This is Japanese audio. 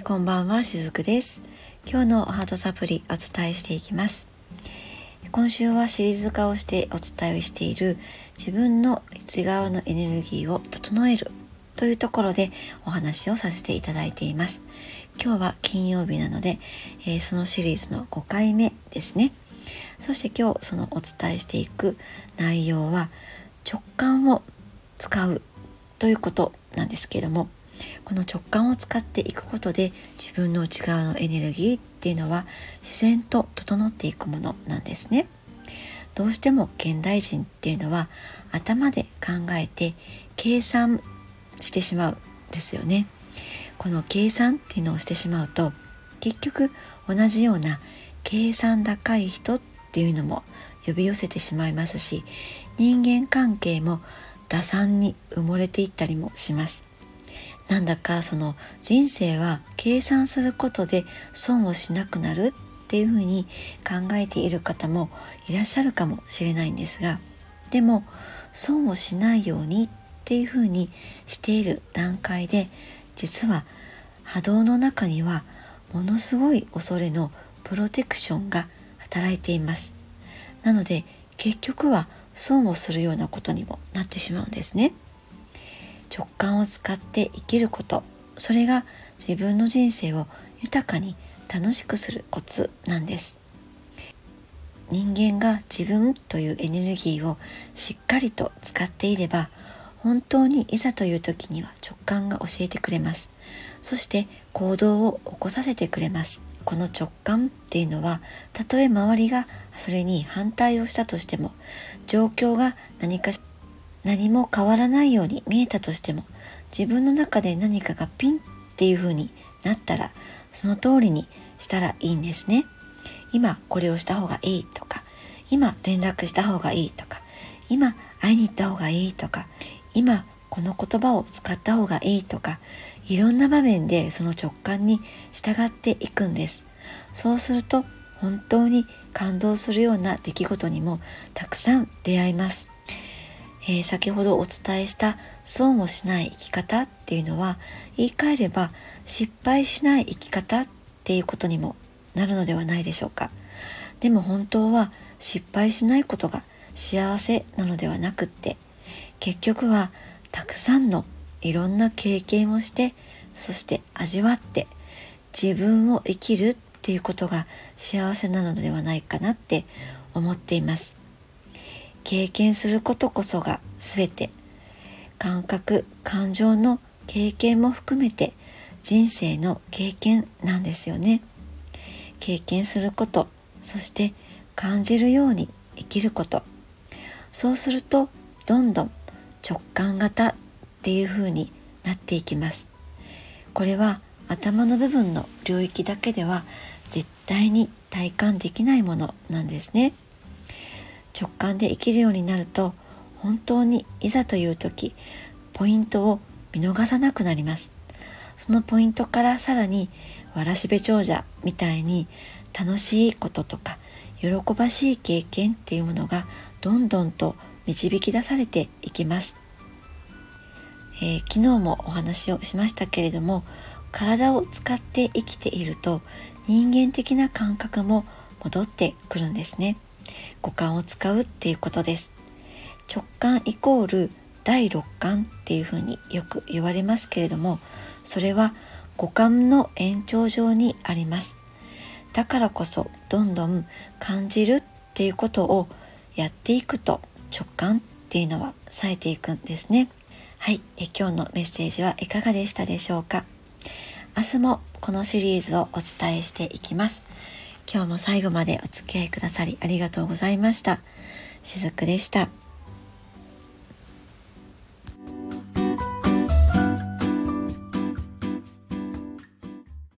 こんばんは、しずくです。今日のハートサプリお伝えしていきます。今週はシリーズ化をしてお伝えしている自分の内側のエネルギーを整えるというところでお話をさせていただいています。今日は金曜日なので、そのシリーズの5回目ですね。そして今日そのお伝えしていく内容は直感を使うということなんですけれども、この直感を使っていくことで自分の内側のエネルギーっていうのは自然と整っていくものなんですね。どうしても現代人っていうのは頭で考えて計算してしまうんですよね。この計算っていうのをしてしまうと結局同じような計算高い人っていうのも呼び寄せてしまいますし、人間関係も打算に埋もれていったりもします。なんだかその人生は計算することで損をしなくなるっていうふうに考えている方もいらっしゃるかもしれないんですが、でも損をしないようにっていうふうにしている段階で、実は波動の中にはものすごい恐れのプロテクションが働いています。なので結局は損をするようなことにもなってしまうんですね。直感を使って生きること、それが自分の人生を豊かに楽しくするコツなんです。人間が自分というエネルギーをしっかりと使っていれば、本当にいざという時には直感が教えてくれます。そして行動を起こさせてくれます。この直感っていうのは、たとえ周りがそれに反対をしたとしても、状況が何も変わらないように見えたとしても、自分の中で何かがピンっていう風になったら、その通りにしたらいいんですね。今これをした方がいいとか、今連絡した方がいいとか、今会いに行った方がいいとか、今この言葉を使った方がいいとか、いろんな場面でその直感に従っていくんです。そうすると本当に感動するような出来事にもたくさん出会います。先ほどお伝えした損をしない生き方っていうのは、言い換えれば失敗しない生き方っていうことにもなるのではないでしょうか。でも本当は失敗しないことが幸せなのではなくって、結局はたくさんのいろんな経験をして、そして味わって自分を生きるっていうことが幸せなのではないかなって思っています。経験することこそが全て。感覚、感情の経験も含めて人生の経験なんですよね。経験すること、そして感じるように生きること。そうするとどんどん直感型っていう風になっていきます。これは頭の部分の領域だけでは絶対に体感できないものなんですね。直感で生きるようになると、本当にいざという時ポイントを見逃さなくなります。そのポイントからさらにわらしべ長者みたいに楽しいこととか喜ばしい経験っていうものがどんどんと導き出されていきます。昨日もお話をしましたけれども、体を使って生きていると人間的な感覚も戻ってくるんですね。五感を使うっていうことです。直感イコール第六感っていうふうによく言われますけれども、それは五感の延長上にあります。だからこそどんどん感じるっていうことをやっていくと、直感っていうのは冴えていくんですね。はい、今日のメッセージはいかがでしたでしょうか。明日もこのシリーズをお伝えしていきます。今日も最後までお付き合いくださりありがとうございました。しずくでした。